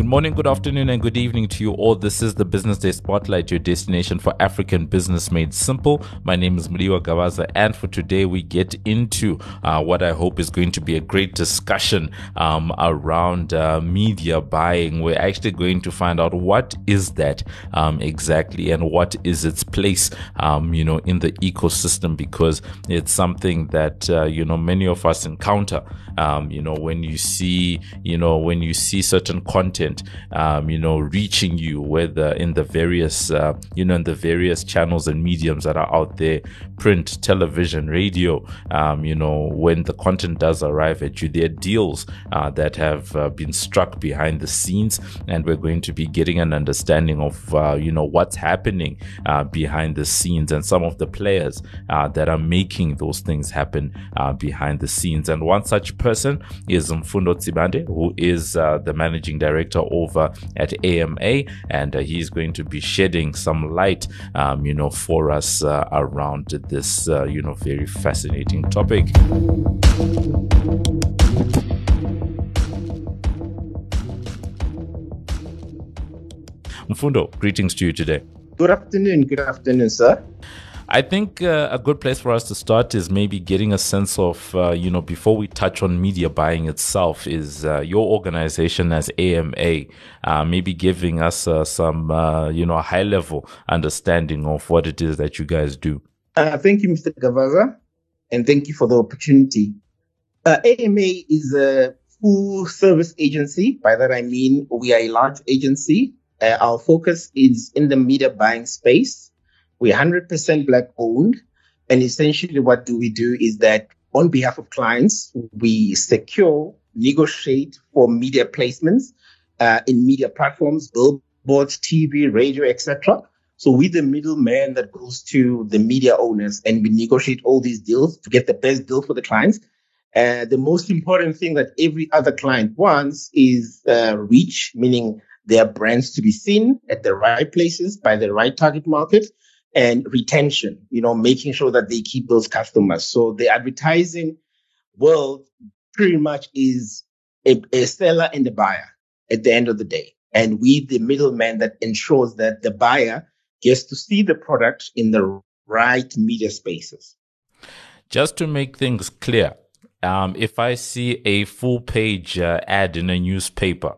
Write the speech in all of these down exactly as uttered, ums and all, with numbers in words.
Good morning, good afternoon, and good evening to you all. This is the Business Day Spotlight, your destination for African business made simple. My name is Mudiwa Gavaza, and for today we get into uh, what I hope is going to be a great discussion um, around uh, media buying. We're actually going to find out what is that um, exactly, and what is its place, um, you know, in the ecosystem, because it's something that uh, you know many of us encounter. Um, you know, when you see, you know, when you see certain content. Um, you know, reaching you, whether in the various, uh, you know, in the various channels and mediums that are out there, print, television, radio, um, you know, when the content does arrive at you, there are deals uh, that have uh, been struck behind the scenes, and we're going to be getting an understanding of, uh, you know, what's happening uh, behind the scenes and some of the players uh, that are making those things happen uh, behind the scenes. And one such person is Mfundo Tsibande, who is uh, the managing director over at A M A, and uh, he's going to be shedding some light, um, you know, for us uh, around this, uh, you know, very fascinating topic. Mfundo, greetings to you today. Good afternoon. Good afternoon, sir. I think uh, a good place for us to start is maybe getting a sense of, uh, you know, before we touch on media buying itself, is uh, your organization as A M A uh, maybe giving us uh, some, uh, you know, high level understanding of what it is that you guys do. Uh, thank you, Mister Gavaza, and thank you for the opportunity. Uh, A M A is a full service agency. By that, I mean we are a large agency. Uh, our focus is in the media buying space. We're one hundred percent Black owned, and essentially what do we do is that on behalf of clients, we secure, negotiate for media placements uh, in media platforms, billboards, T V, radio, et cetera. So we're the middleman that goes to the media owners, and we negotiate all these deals to get the best deal for the clients. Uh, the most important thing that every other client wants is uh, reach, meaning their brands to be seen at the right places by the right target market. And retention, you know, making sure that they keep those customers. So the advertising world pretty much is a, a seller and a buyer at the end of the day. And we, the middleman that ensures that the buyer gets to see the product in the right media spaces. Just to make things clear, um, if I see a full page uh, ad in a newspaper,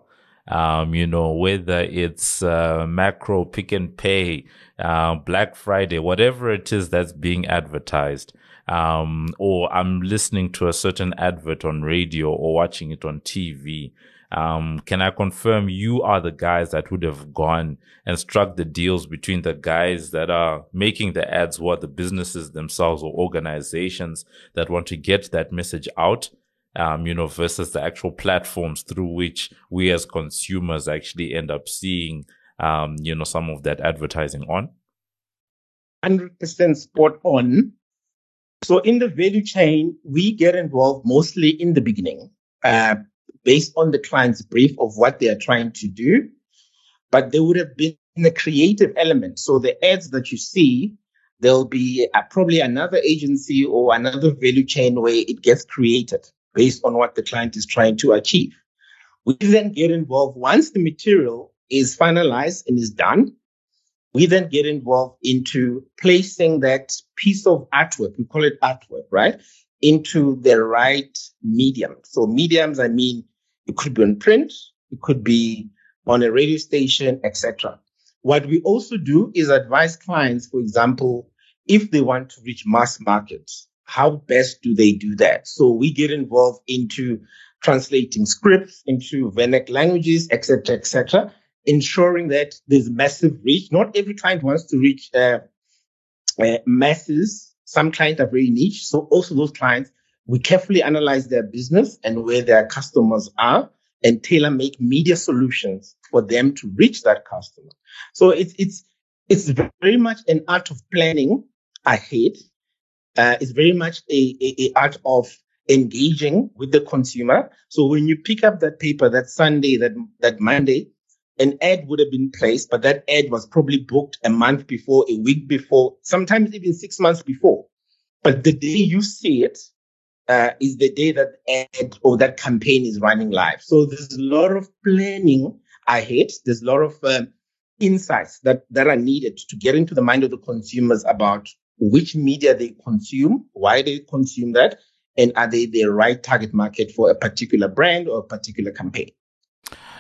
Um, you know, whether it's uh, macro, pick and pay, uh, Black Friday, whatever it is that's being advertised, um, or I'm listening to a certain advert on radio or watching it on T V. Um, can I confirm you are the guys that would have gone and struck the deals between the guys that are making the ads, who are the businesses themselves or organizations that want to get that message out? Um, you know, versus the actual platforms through which we as consumers actually end up seeing, um, you know, some of that advertising on? one hundred percent spot on. So in the value chain, we get involved mostly in the beginning, uh, based on the client's brief of what they are trying to do. But there would have been a creative element. So the ads that you see, there'll be uh, probably another agency or another value chain where it gets created based on what the client is trying to achieve. We then get involved once the material is finalized and is done. We then get involved into placing that piece of artwork, we call it artwork, right, into the right medium. So mediums, I mean, it could be on print, it could be on a radio station, et cetera. What we also do is advise clients, for example, if they want to reach mass markets, how best do they do that? So we get involved into translating scripts into vernacular languages, et cetera, et cetera, ensuring that there's massive reach. Not every client wants to reach uh, uh, masses. Some clients are very niche. So also those clients, we carefully analyze their business and where their customers are and tailor-make media solutions for them to reach that customer. So it's it's it's very much an art of planning ahead. Uh, it's very much a, a, a art of engaging with the consumer. So when you pick up that paper that Sunday, that that Monday, an ad would have been placed, but that ad was probably booked a month before, a week before, sometimes even six months before. But the day you see it uh, is the day that ad or that campaign is running live. So there's a lot of planning ahead. There's a lot of um, insights that, that are needed to get into the mind of the consumers about which media they consume, why they consume that, and are they the right target market for a particular brand or a particular campaign.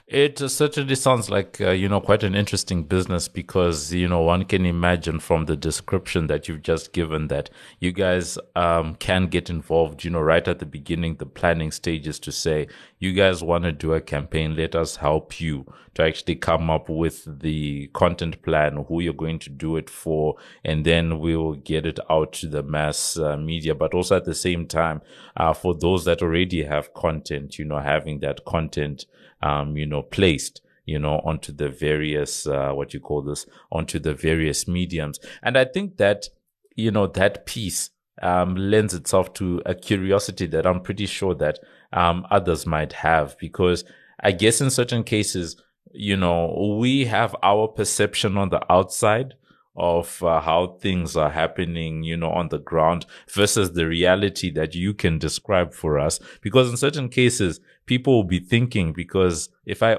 It certainly sounds like, uh, you know, quite an interesting business, because, you know, one can imagine from the description that you've just given that you guys um, can get involved, you know, right at the beginning, the planning stages, to say, you guys want to do a campaign, let us help you to actually come up with the content plan, who you're going to do it for, and then we'll get it out to the mass uh, media. But also at the same time, uh, for those that already have content, you know, having that content, um, you know, know, placed, you know, onto the various, uh, what you call this, onto the various mediums. And I think that, you know, that piece um, lends itself to a curiosity that I'm pretty sure that um, others might have, because I guess in certain cases, you know, we have our perception on the outside of uh, how things are happening, you know, on the ground versus the reality that you can describe for us. Because in certain cases, people will be thinking, because if I,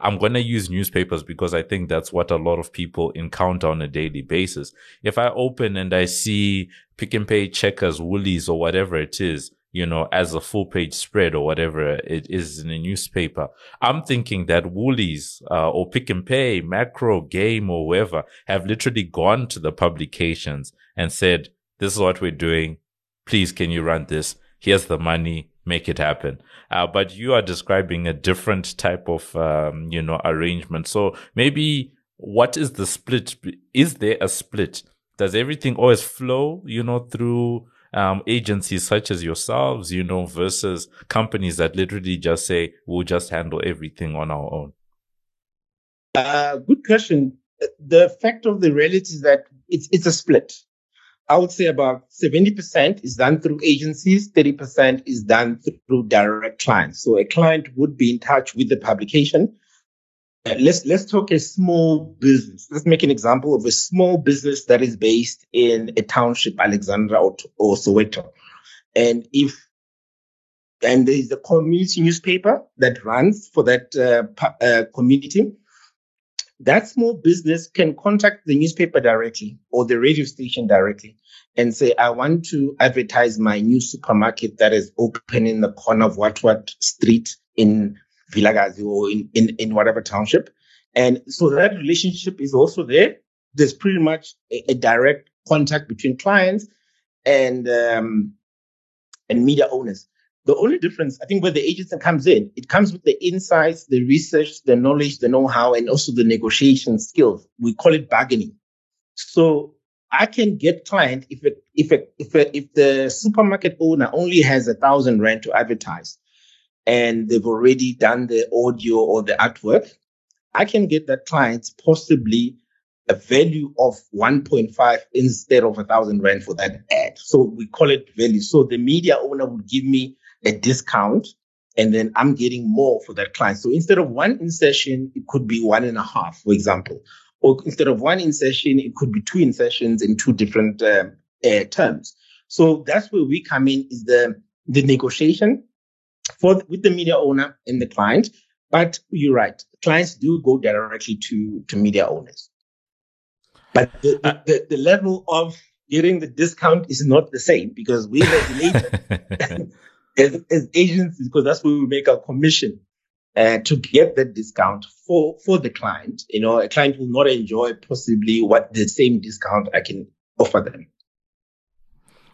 I'm going to use newspapers because I think that's what a lot of people encounter on a daily basis. If I open and I see Pick n Pay, Checkers, Woolies, or whatever it is, you know, as a full page spread or whatever it is in a newspaper, I'm thinking that Woolies uh, or Pick n Pay, Macro, Game, or whoever have literally gone to the publications and said, this is what we're doing. Please, can you run this? Here's the money. Make it happen. Uh, but you are describing a different type of, um, you know, arrangement. So maybe what is the split? Is there a split? Does everything always flow, you know, through um, agencies such as yourselves, you know, versus companies that literally just say, we'll just handle everything on our own? Uh, good question. The fact of the reality is that it's it's a split. I would say about seventy percent is done through agencies, thirty percent is done through direct clients. So a client would be in touch with the publication. Uh, let's let's talk a small business. Let's make an example of a small business that is based in a township, Alexandra or, or Soweto. And if and there is a community newspaper that runs for that uh, pu- uh, community, that small business can contact the newspaper directly or the radio station directly and say, I want to advertise my new supermarket that is open in the corner of what, what street in Vilakazi or in, in, in whatever township. And so that relationship is also there. There's pretty much a, a direct contact between clients and, um, and media owners. The only difference, I think, where the agency comes in, it comes with the insights, the research, the knowledge, the know-how, and also the negotiation skills. We call it bargaining. So I can get client if it, if it, if it, if the supermarket owner only has a thousand rand to advertise, and they've already done the audio or the artwork, I can get that client possibly a value of one point five instead of a thousand rand for that ad. So we call it value. So the media owner would give me a discount, and then I'm getting more for that client. So instead of one insertion, it could be one and a half, for example. Or instead of one insertion, it could be two insertions in two different uh, uh, terms. So that's where we come in, is the, the negotiation for with the media owner and the client. But you're right, clients do go directly to, to media owners. But the, the, the, the level of getting the discount is not the same, because we regulate As, as agencies, because that's where we make our commission uh, to get that discount for, for the client. You know, a client will not enjoy possibly what the same discount I can offer them.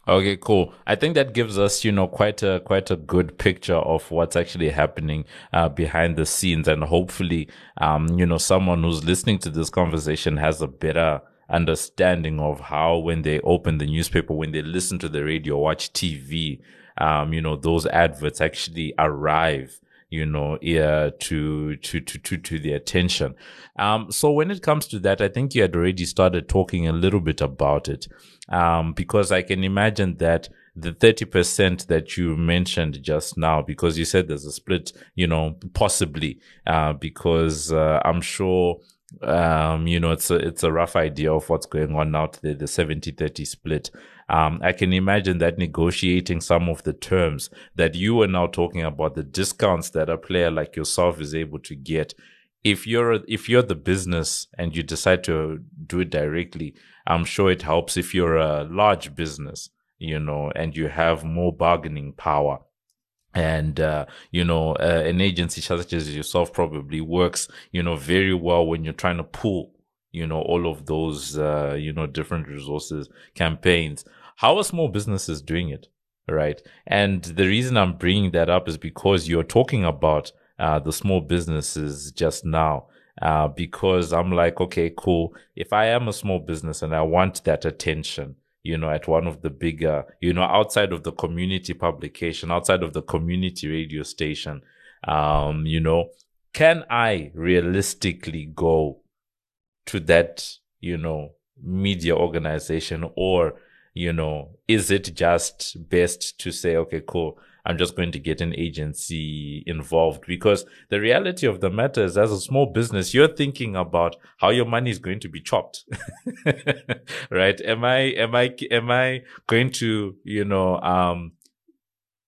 Okay, cool. I think that gives us, you know, quite a quite a good picture of what's actually happening uh, behind the scenes, and hopefully, um, you know, someone who's listening to this conversation has a better understanding of how, when they open the newspaper, when they listen to the radio, watch T V. Um, you know, those adverts actually arrive, you know, yeah, to, to, to, to, to the attention. Um, so when it comes to that, I think you had already started talking a little bit about it. Um, because I can imagine that the thirty percent that you mentioned just now, because you said there's a split, you know, possibly, uh, because, uh, I'm sure, um, you know, it's a, it's a rough idea of what's going on out there, the seventy thirty split. Um, I can imagine that negotiating some of the terms that you are now talking about, the discounts that a player like yourself is able to get, if you're if you're the business and you decide to do it directly, I'm sure it helps if you're a large business, you know, and you have more bargaining power. And, uh, you know, uh, an agency such as yourself probably works, you know, very well when you're trying to pull, you know, all of those, uh, you know, different resources, campaigns. How are small businesses doing it? Right. And the reason I'm bringing that up is because you're talking about uh, the small businesses just now, uh, because I'm like, okay, cool. If I am a small business and I want that attention, you know, at one of the bigger, you know, outside of the community publication, outside of the community radio station, um, you know, can I realistically go to that, you know, media organization? Or, you know, is it just best to say, okay, cool, I'm just going to get an agency involved? Because the reality of the matter is, as a small business, you're thinking about how your money is going to be chopped, right? Am I, am I, am I going to, you know, um,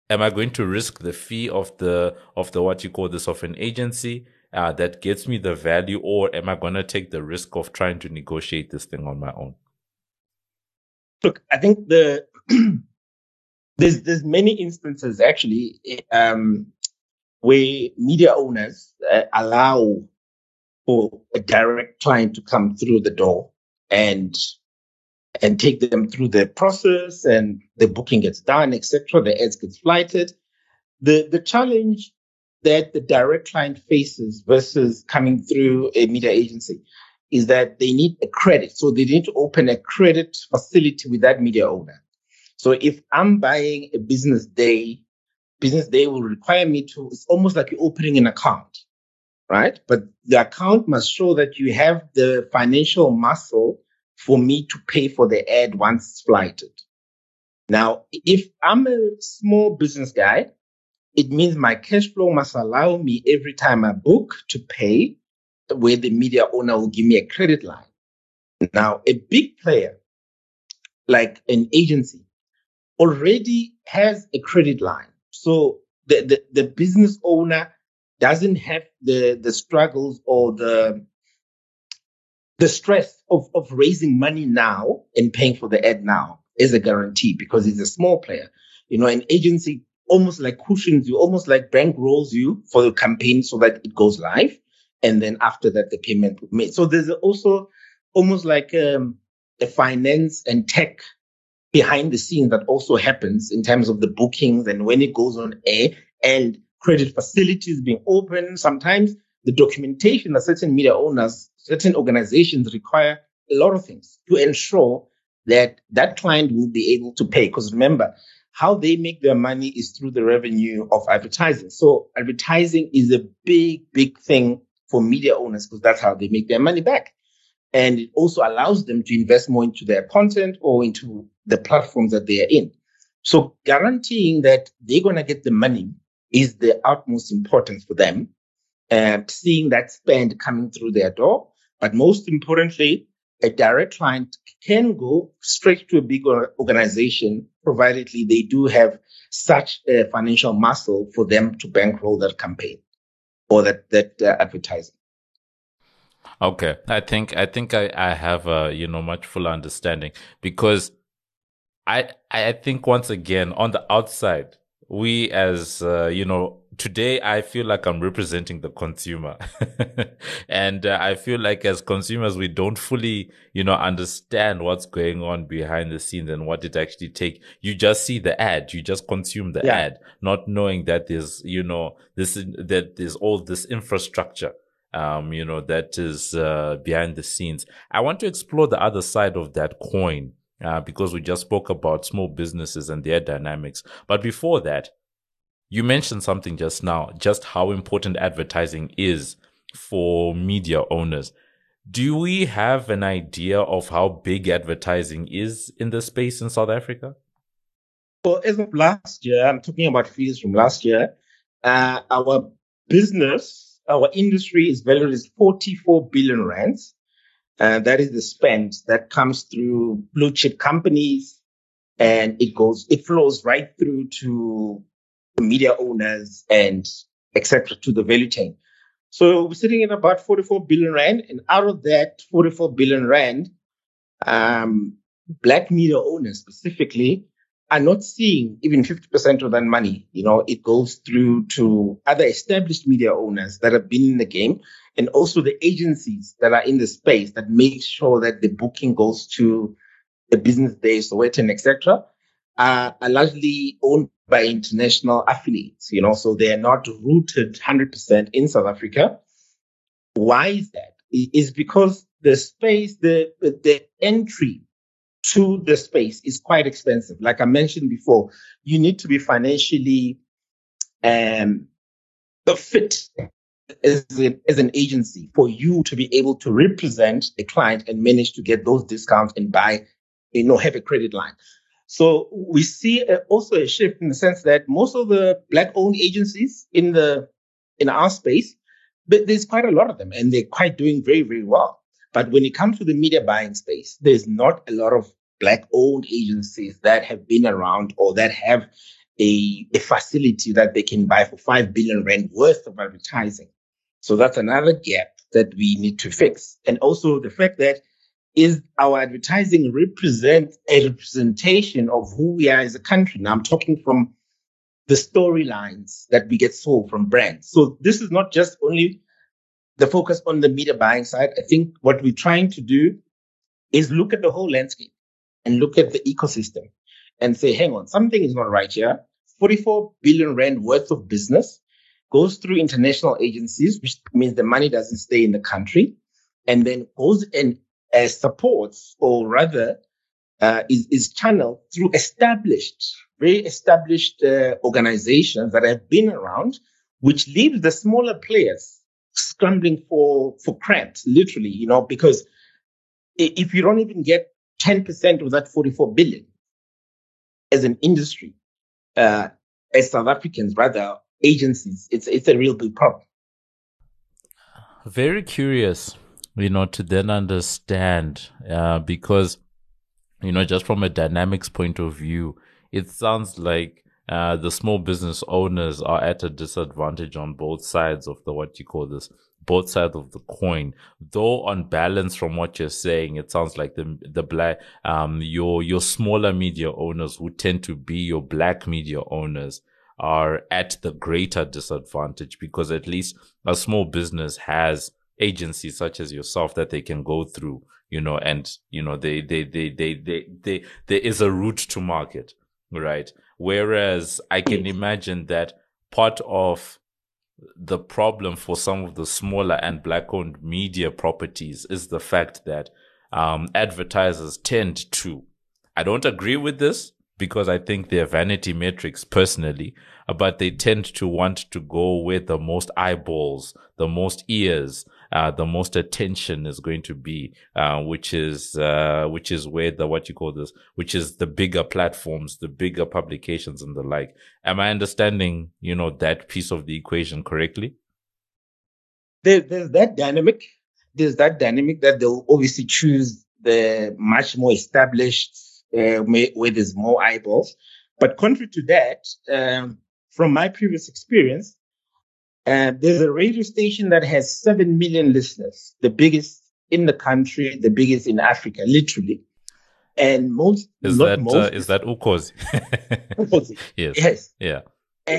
am I going to risk the fee of the, of the, what you call this, of an agency, uh, that gets me the value? Or am I going to take the risk of trying to negotiate this thing on my own? Look, I think the, There's there's many instances actually um, where media owners uh, allow for a direct client to come through the door and and take them through the process, and the booking gets done, et cetera. The ads gets flighted. The the challenge that the direct client faces versus coming through a media agency is that they need a credit, so they need to open a credit facility with that media owner. So if I'm buying a business day, business day will require me to, it's almost like you're opening an account, right? But the account must show that you have the financial muscle for me to pay for the ad once it's flighted. Now, if I'm a small business guy, it means my cash flow must allow me every time I book to pay, where the media owner will give me a credit line. Now, a big player like an agency already has a credit line. So the, the, the business owner doesn't have the, the struggles or the the stress of, of raising money now and paying for the ad now as a guarantee, because it's a small player. You know, an agency almost like cushions you, almost like bankrolls you for the campaign so that it goes live. And then after that, the payment will be made. So there's also almost like um, a finance and tech behind the scenes that also happens in terms of the bookings and when it goes on air, and credit facilities being open. Sometimes the documentation that certain media owners, certain organizations require a lot of things to ensure that that client will be able to pay. Because remember, how they make their money is through the revenue of advertising. So advertising is a big, big thing for media owners, because that's how they make their money back. And it also allows them to invest more into their content or into the platforms that they are in. So guaranteeing that they're going to get the money is the utmost importance for them, and seeing that spend coming through their door. But most importantly, a direct client can go straight to a big organization, provided they do have such a financial muscle for them to bankroll that campaign or that, that uh, advertising. Okay, I think I think I, I have a, you know, much fuller understanding, because I I think once again, on the outside, we as uh, you know, today I feel like I'm representing the consumer, and uh, I feel like as consumers we don't fully, you know, understand what's going on behind the scenes and what it actually takes. You just see the ad, you just consume the yeah. ad, not knowing that there's, you know, this that there's all this infrastructure. Um, you know, that is uh, behind the scenes. I want to explore the other side of that coin, uh, because we just spoke about small businesses and their dynamics. But before that, you mentioned something just now, just how important advertising is for media owners. Do we have an idea of how big advertising is in the space in South Africa? Well, as of last year, I'm talking about figures from last year, uh, our business, our industry is valued as forty-four billion rands. Uh, that is the spend that comes through blue chip companies, and it goes, it flows right through to media owners and et cetera, to the value chain. So we're sitting at about forty-four billion rand, and out of that forty-four billion rand, um, black media owners specifically are not seeing even fifty percent of that money. You know, it goes through to other established media owners that have been in the game, and also the agencies that are in the space that make sure that the booking goes to the Business Day, Sowetan, et cetera, uh, are largely owned by international affiliates, you know, so they're not rooted one hundred percent in South Africa. Why is that? It's because the space, the the entry to the space is quite expensive. Like I mentioned before, you need to be financially um, fit as, a, as an agency for you to be able to represent a client and manage to get those discounts and buy, you know, have a credit line. So we see a, also a shift in the sense that most of the black-owned agencies in the in our space, but there's quite a lot of them, and they're quite doing very, very well. But when it comes to the media buying space, there's not a lot of black-owned agencies that have been around or that have a, a facility that they can buy for five billion rand worth of advertising. So that's another gap that we need to fix. And also the fact that is our advertising represent a representation of who we are as a country. Now I'm talking from the storylines that we get sold from brands. So this is not just only the focus on the media buying side. I think what we're trying to do is look at the whole landscape and look at the ecosystem and say, hang on, something is not right here. forty-four billion rand worth of business goes through international agencies, which means the money doesn't stay in the country, and then goes and uh, supports, or rather uh, is, is channeled through established, very established uh, organizations that have been around, which leaves the smaller players scrambling for, for cramps, literally, you know, because if you don't even get ten percent of that forty-four billion as an industry, uh, as South Africans, rather agencies, it's, it's a real big problem. Very curious, you know, to then understand, uh, because, you know, just from a dynamics point of view, it sounds like Uh, the small business owners are at a disadvantage on both sides of the, what you call this, both sides of the coin. Though on balance, from what you're saying, it sounds like the, the black, um, your, your smaller media owners, who tend to be your black media owners, are at the greater disadvantage, because at least a small business has agencies such as yourself that they can go through, you know, and, you know, they, they, they, they, they, they, they there is a route to market, right? Whereas I can imagine that part of the problem for some of the smaller and black-owned media properties is the fact that um, advertisers tend to, I don't agree with this because I think they're vanity metrics personally, but they tend to want to go where the most eyeballs, the most ears, uh, the most attention is going to be, uh, which is, uh, which is where the, what you call this, which is the bigger platforms, the bigger publications and the like. Am I understanding, you know, that piece of the equation correctly? There, there's that dynamic. There's that dynamic that they'll obviously choose the much more established, uh, where there's more eyeballs. But contrary to that, um, from my previous experience, Uh, there's a radio station that has seven million listeners, the biggest in the country, the biggest in Africa, literally. And most, is not that, most. Uh, is that Ukhozi? Ukhozi. Yes. Yes. Yeah.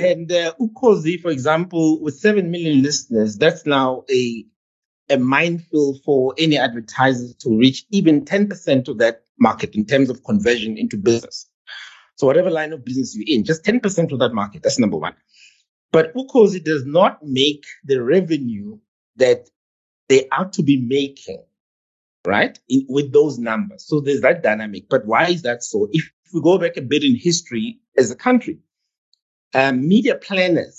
And uh, Ukhozi, for example, with seven million listeners, that's now a, a minefield for any advertisers to reach even ten percent of that market in terms of conversion into business. So whatever line of business you're in, just ten percent of that market, that's number one. But Ukhozi does not make the revenue that they ought to be making, right, in, with those numbers. So there's that dynamic. But why is that so? If, if we go back a bit in history as a country, uh, media planners,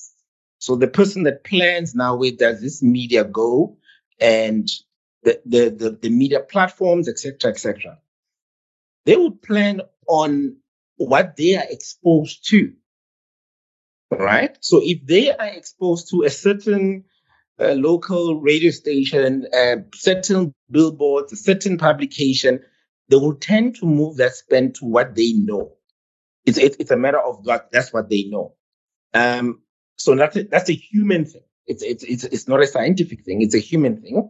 so the person that plans now where does this media go, and the, the, the, the media platforms, et cetera, et cetera, they would plan on what they are exposed to. Right. So if they are exposed to a certain uh, local radio station, uh, certain billboards, a certain publication, they will tend to move that spend to what they know. It's, it's, it's a matter of what, that's what they know. Um, so that's a, that's a human thing. It's it's it's it's not a scientific thing. It's a human thing.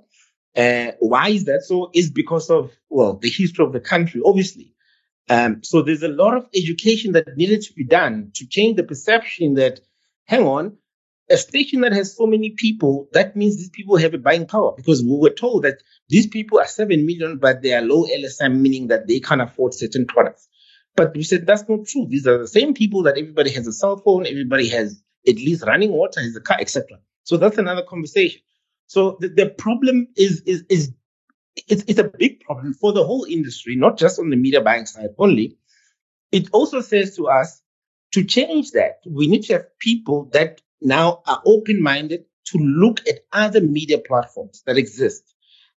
Uh, why is that so? It's because of, well, the history of the country, obviously. Um, so there's a lot of education that needed to be done to change the perception that, hang on, a station that has so many people, that means these people have a buying power, because we were told that these people are seven million, but they are low L S M, meaning that they can't afford certain products. But we said that's not true. These are the same people that everybody has a cell phone, everybody has at least running water, has a car, et cetera. So that's another conversation. So the, the problem is is is it's, it's a big problem for the whole industry, not just on the media buying side only. It also says to us, to change that, we need to have people that now are open-minded to look at other media platforms that exist,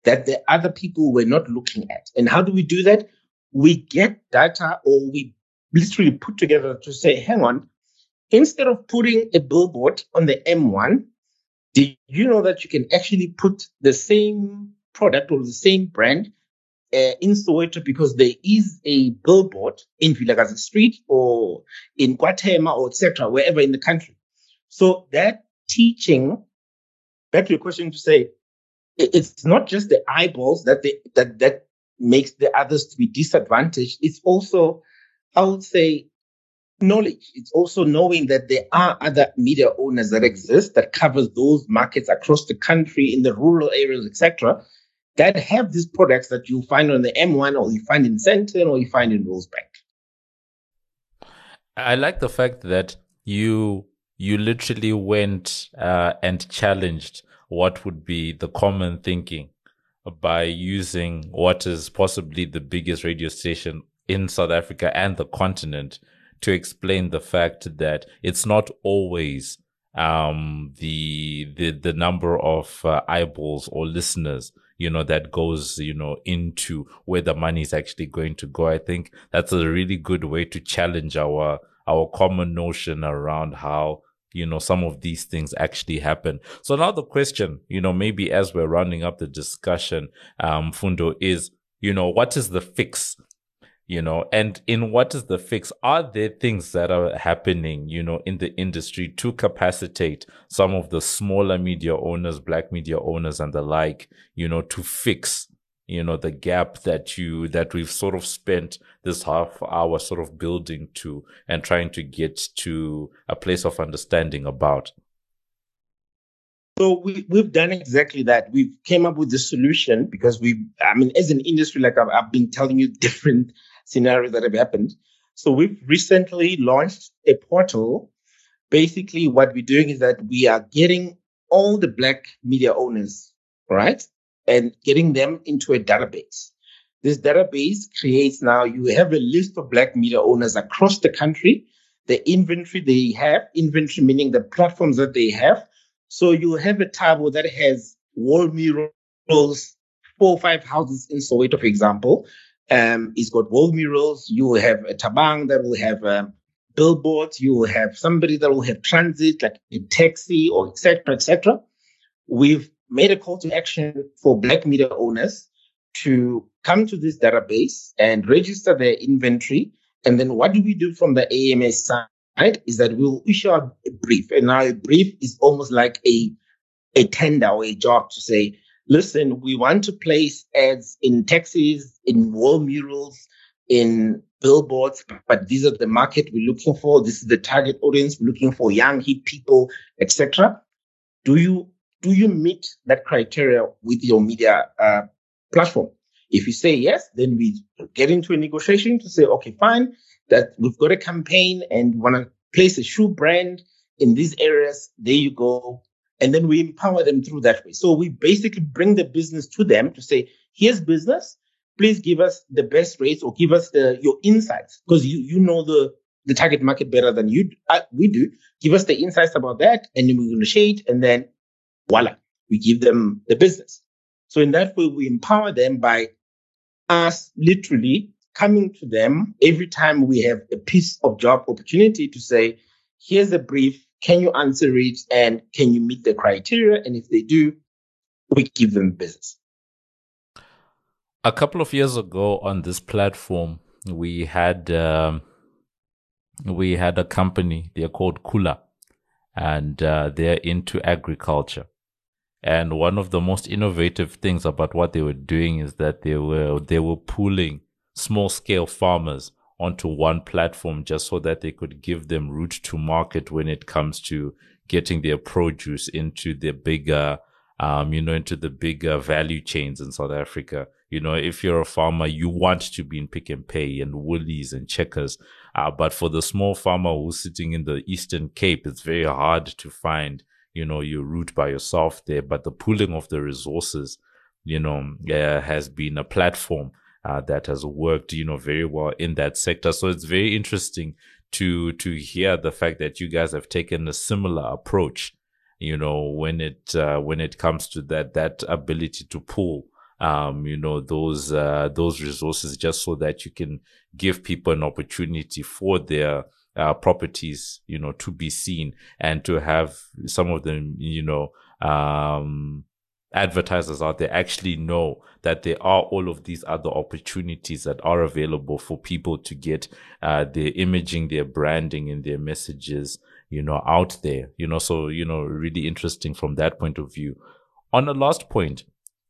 that the other people were not looking at. And how do we do that? We get data, or we literally put together to say, hang on, instead of putting a billboard on the M one, did you know that you can actually put the same product or the same brand uh, in Soweto, because there is a billboard in Vilakazi Street or in Kwatema or et cetera, wherever in the country? So that teaching, back to your question, to say it's not just the eyeballs that they, that that makes the others to be disadvantaged. It's also, I would say, knowledge. It's also knowing that there are other media owners that exist that covers those markets across the country, in the rural areas, et cetera, that have these products that you find on the M one, or you find in Sandton, or you find in Rosebank. I like the fact that you you literally went uh, and challenged what would be the common thinking by using what is possibly the biggest radio station in South Africa and the continent, to explain the fact that it's not always um, the, the the number of uh, eyeballs or listeners, you know, that goes, you know, into where the money is actually going to go. I think that's a really good way to challenge our our common notion around how, you know, some of these things actually happen. So now the question, you know, maybe as we're rounding up the discussion, um, Mfundo, is, you know, what is the fix? You know, and in what is the fix? Are there things that are happening, you know, in the industry to capacitate some of the smaller media owners, black media owners and the like, you know, to fix, you know, the gap that you, that we've sort of spent this half hour sort of building to and trying to get to a place of understanding about? So we, we've done exactly that. We've came up with the solution, because we, I mean, as an industry, like I've, I've been telling you different scenarios that have happened. So we've recently launched a portal. Basically, what we're doing is that we are getting all the black media owners, right, and getting them into a database. This database creates now, you have a list of black media owners across the country, the inventory they have, inventory meaning the platforms that they have. So you have a table that has wall murals, four or five houses in Soweto, for example. Um, it's got wall murals. You will have a tabang that will have um, billboards. You will have somebody that will have transit, like a taxi, or et cetera, et cetera. We've made a call to action for black media owners to come to this database and register their inventory. And then what do we do from the A M A side? Right, is that we'll issue a brief, and our brief is almost like a a tender or a job to say, listen, we want to place ads in taxis, in wall murals, in billboards, but these are the market we're looking for. This is the target audience we're looking for, young, hip people, et cetera. Do you do you meet that criteria with your media uh, platform? If you say yes, then we get into a negotiation to say, okay, fine, that we've got a campaign and want to place a shoe brand in these areas. There you go. And then we empower them through that way. So we basically bring the business to them to say, here's business. Please give us the best rates, or give us the, your insights, because you, you know the, the target market better than you uh, we do. Give us the insights about that, and then we negotiate, and then voila, we give them the business. So in that way, we empower them by us literally coming to them every time we have a piece of job opportunity to say, here's a brief, can you answer it, and can you meet the criteria? And if they do, we give them business. A couple of years ago on this platform, we had um, we had a company, they're called Kula, and uh, they're into agriculture. And one of the most innovative things about what they were doing is that they were they were pooling small-scale farmers onto one platform just so that they could give them route to market when it comes to getting their produce into the bigger, um, you know, into the bigger value chains in South Africa. You know, if you're a farmer, you want to be in Pick and Pay and Woolies and Checkers. Uh, but for the small farmer who's sitting in the Eastern Cape, it's very hard to find, you know, your route by yourself there. But the pooling of the resources, you know, uh, has been a platform uh, that has worked, you know, very well in that sector. So it's very interesting to to hear the fact that you guys have taken a similar approach, you know, when it uh, when it comes to that that ability to pool. Um, you know, those, uh, those resources just so that you can give people an opportunity for their, uh, properties, you know, to be seen and to have some of them, you know, um, advertisers out there actually know that there are all of these other opportunities that are available for people to get, uh, their imaging, their branding and their messages, you know, out there, you know, so, you know, really interesting from that point of view. On the last point,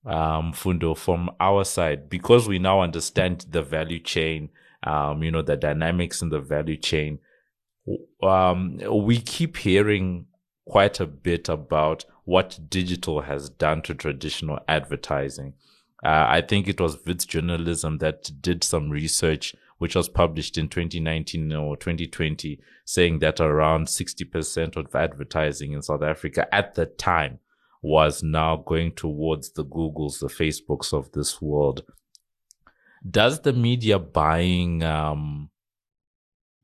Um, Mfundo, from our side, because we now understand the value chain, um, you know, the dynamics in the value chain, um, we keep hearing quite a bit about what digital has done to traditional advertising. Uh, I think it was Wits Journalism that did some research, which was published in twenty nineteen or twenty twenty, saying that around sixty percent of advertising in South Africa at the time was now going towards the Googles, the Facebooks of this world. Does the media buying um,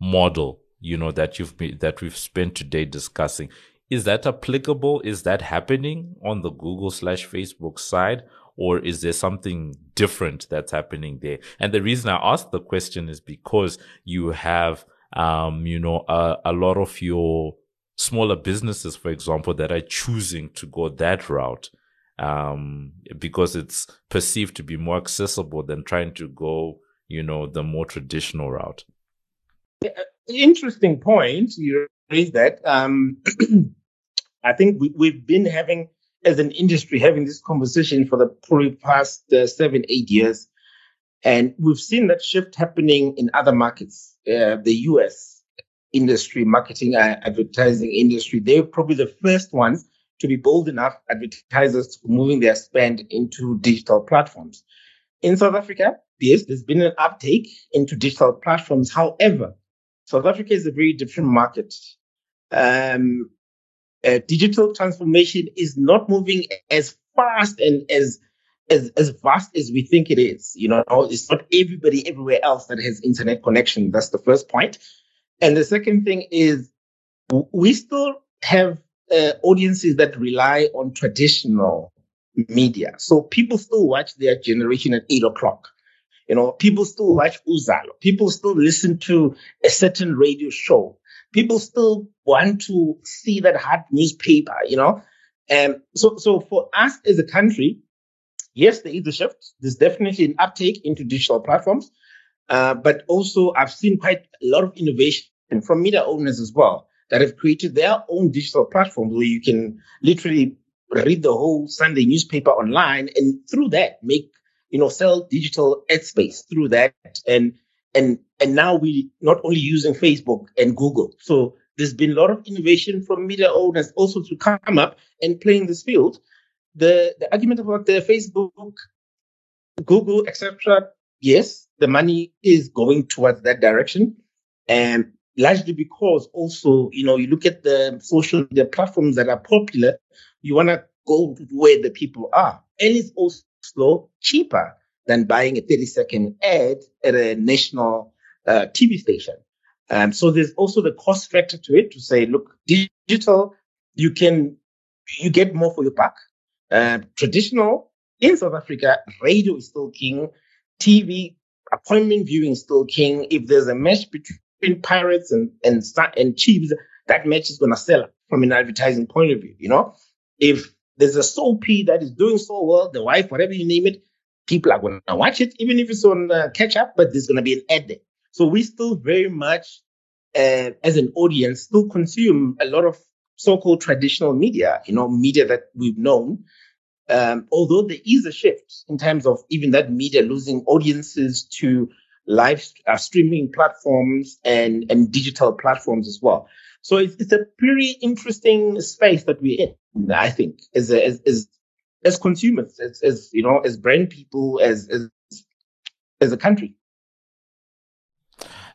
model, you know, that you've been, that we've spent today discussing, is that applicable? Is that happening on the Google slash Facebook side, or is there something different that's happening there? And the reason I asked the question is because you have, um, you know, a, a lot of your smaller businesses, for example, that are choosing to go that route um, because it's perceived to be more accessible than trying to go, you know, the more traditional route. Interesting point. You raised that. Um, I think we, we've been having, as an industry, having this conversation for the probably past uh, seven, eight years. And we've seen that shift happening in other markets, uh, the U S industry, marketing, uh, advertising industry. They're probably the first ones to be bold enough, advertisers moving their spend into digital platforms. In South Africa, yes, there's been an uptake into digital platforms. However, South Africa is a very different market. Um, uh, digital transformation is not moving as fast and as As, as vast as we think it is. You know, it's not everybody everywhere else that has internet connection. That's the first point. And the second thing is we still have uh, audiences that rely on traditional media. So people still watch Their Generation at eight o'clock. You know, people still watch Uzalo. People still listen to a certain radio show. People still want to see that hard newspaper, you know. Um, so, so for us as a country, yes, there is a shift. There's definitely an uptake into digital platforms. Uh, but also I've seen quite a lot of innovation from media owners as well that have created their own digital platforms where you can literally read the whole Sunday newspaper online and through that make, you know, sell digital ad space through that. And, and, and now we not only using Facebook and Google. So there's been a lot of innovation from media owners also to come up and play in this field. The, the argument about the Facebook, Google, et cetera, yes, the money is going towards that direction. And largely because also, you know, you look at the social media platforms that are popular, you want to go where the people are. And it's also cheaper than buying a thirty second ad at a national uh, T V station. Um, so there's also the cost factor to it to say, look, digital, you can, you get more for your buck. Uh, traditional, in South Africa, radio is still king. T V, appointment viewing is still king. If there's a match between Pirates and, and, and Chiefs, that match is going to sell from an advertising point of view, you know. If there's a soapie that is doing so well, The Wife, whatever you name it, people are going to watch it, even if it's on uh, catch-up, but there's going to be an ad there. So we still very much, uh, as an audience, still consume a lot of so-called traditional media, you know, media that we've known, um, although there is a shift in terms of even that media losing audiences to live uh, streaming platforms and, and digital platforms as well. So it's, it's a pretty interesting space that we're in, I think, as as as, as consumers, as, as you know, as brand people, as as as a country.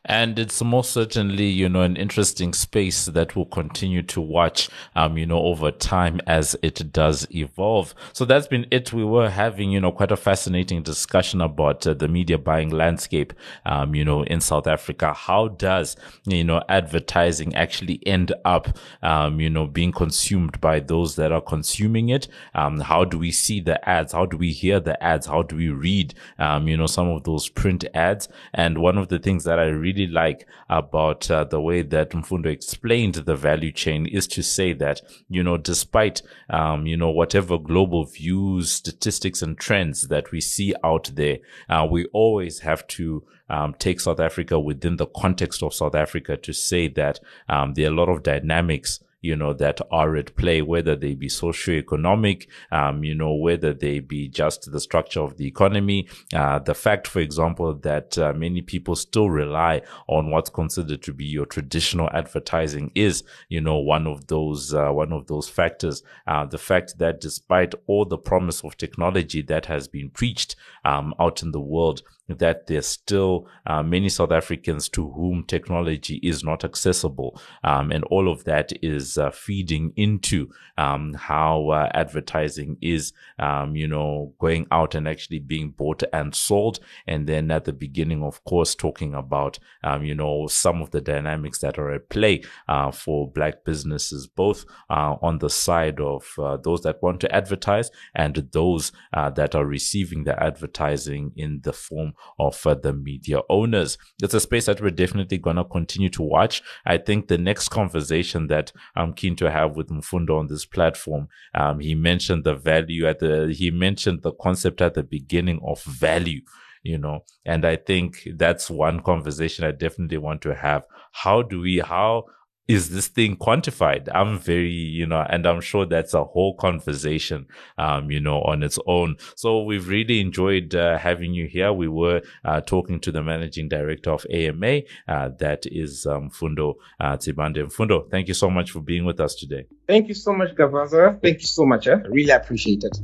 And it's most certainly, you know, an interesting space that we'll continue to watch, um, you know, over time as it does evolve. So that's been it. We were having, you know, quite a fascinating discussion about uh, the media buying landscape, um, you know, in South Africa. How does, you know, advertising actually end up, um, you know, being consumed by those that are consuming it? Um, how do we see the ads? How do we hear the ads? How do we read, um, you know, some of those print ads? And one of the things that I really really like about uh, the way that Mfundo explained the value chain is to say that, you know, despite, um, you know, whatever global views, statistics and trends that we see out there, uh, we always have to um, take South Africa within the context of South Africa to say that um, there are a lot of dynamics, you know, that are at play, whether they be socioeconomic, um, you know, whether they be just the structure of the economy. Uh, the fact, for example, that uh, many people still rely on what's considered to be your traditional advertising is, you know, one of those, uh, one of those factors. Uh, the fact that despite all the promise of technology that has been preached, um, out in the world, that there's still uh, many South Africans to whom technology is not accessible. Um, and all of that is uh, feeding into um, how uh, advertising is, um, you know, going out and actually being bought and sold. And then at the beginning, of course, talking about, um, you know, some of the dynamics that are at play uh, for Black businesses, both uh, on the side of uh, those that want to advertise and those uh, that are receiving the advertising in the form of uh, the media owners. It's a space that we're definitely going to continue to watch. I think the next conversation that I'm keen to have with Mfundo on this platform, um, he mentioned the value at the, he mentioned the concept at the beginning of value, you know, and I think that's one conversation I definitely want to have. How do we, how, is this thing quantified? I'm very, you know, and I'm sure that's a whole conversation, um, you know, on its own. So we've really enjoyed uh, having you here. We were uh, talking to the managing director of A M A, uh, that is um, Mfundo uh, Tsibande. Mfundo, thank you so much for being with us today. Thank you so much, Gavaza. Thank you so much. Eh? I really appreciate it.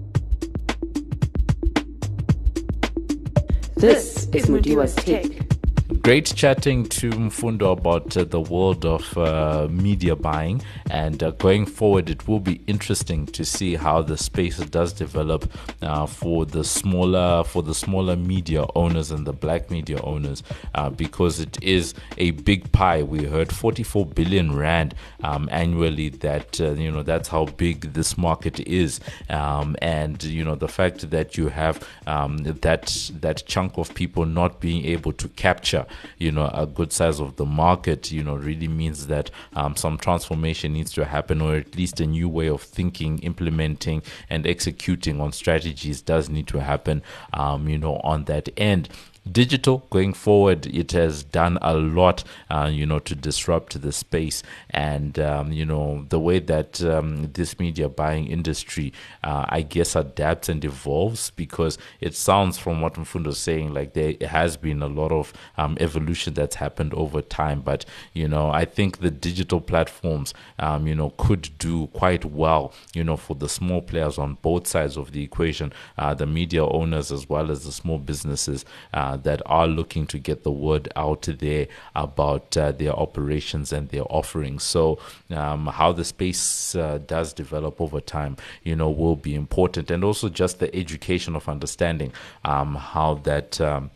This is Mudiwa's Take. Great chatting to Mfundo about uh, the world of uh, media buying, and uh, going forward it will be interesting to see how the space does develop uh, for the smaller for the smaller media owners and the Black media owners, uh, because it is a big pie. We heard forty-four billion rand um, annually, that uh, you know, that's how big this market is, um, and you know, the fact that you have um, that that chunk of people not being able to capture, you know, a good size of the market, you know, really means that um, some transformation needs to happen, or at least a new way of thinking, implementing and executing on strategies does need to happen, um, you know, on that end. Digital going forward, it has done a lot, uh, you know, to disrupt the space, and um, you know, the way that um, this media buying industry, uh, I guess, adapts and evolves, because it sounds from what Mfundo's saying like there has been a lot of um, evolution that's happened over time. But you know, I think the digital platforms, um, you know, could do quite well, you know, for the small players on both sides of the equation, uh, the media owners as well as the small businesses. Uh, that are looking to get the word out there about uh, their operations and their offerings. So um, how the space uh, does develop over time, you know, will be important. And also just the education of understanding um, how that um,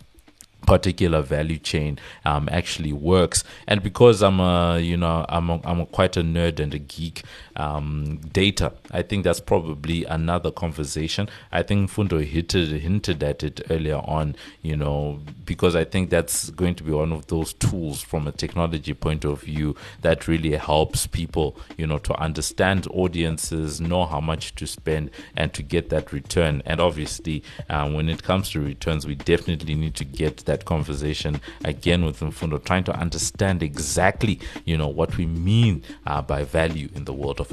particular value chain um, actually works. And because I'm a, you know, I'm a, I'm a quite a nerd and a geek, um, data, I think that's probably another conversation. I think Mfundo hinted, hinted at it earlier on, you know, because I think that's going to be one of those tools from a technology point of view that really helps people, you know, to understand audiences, know how much to spend and to get that return. And obviously, um, when it comes to returns, we definitely need to get that conversation again with Mfundo, trying to understand exactly, you know, what we mean uh, by value in the world of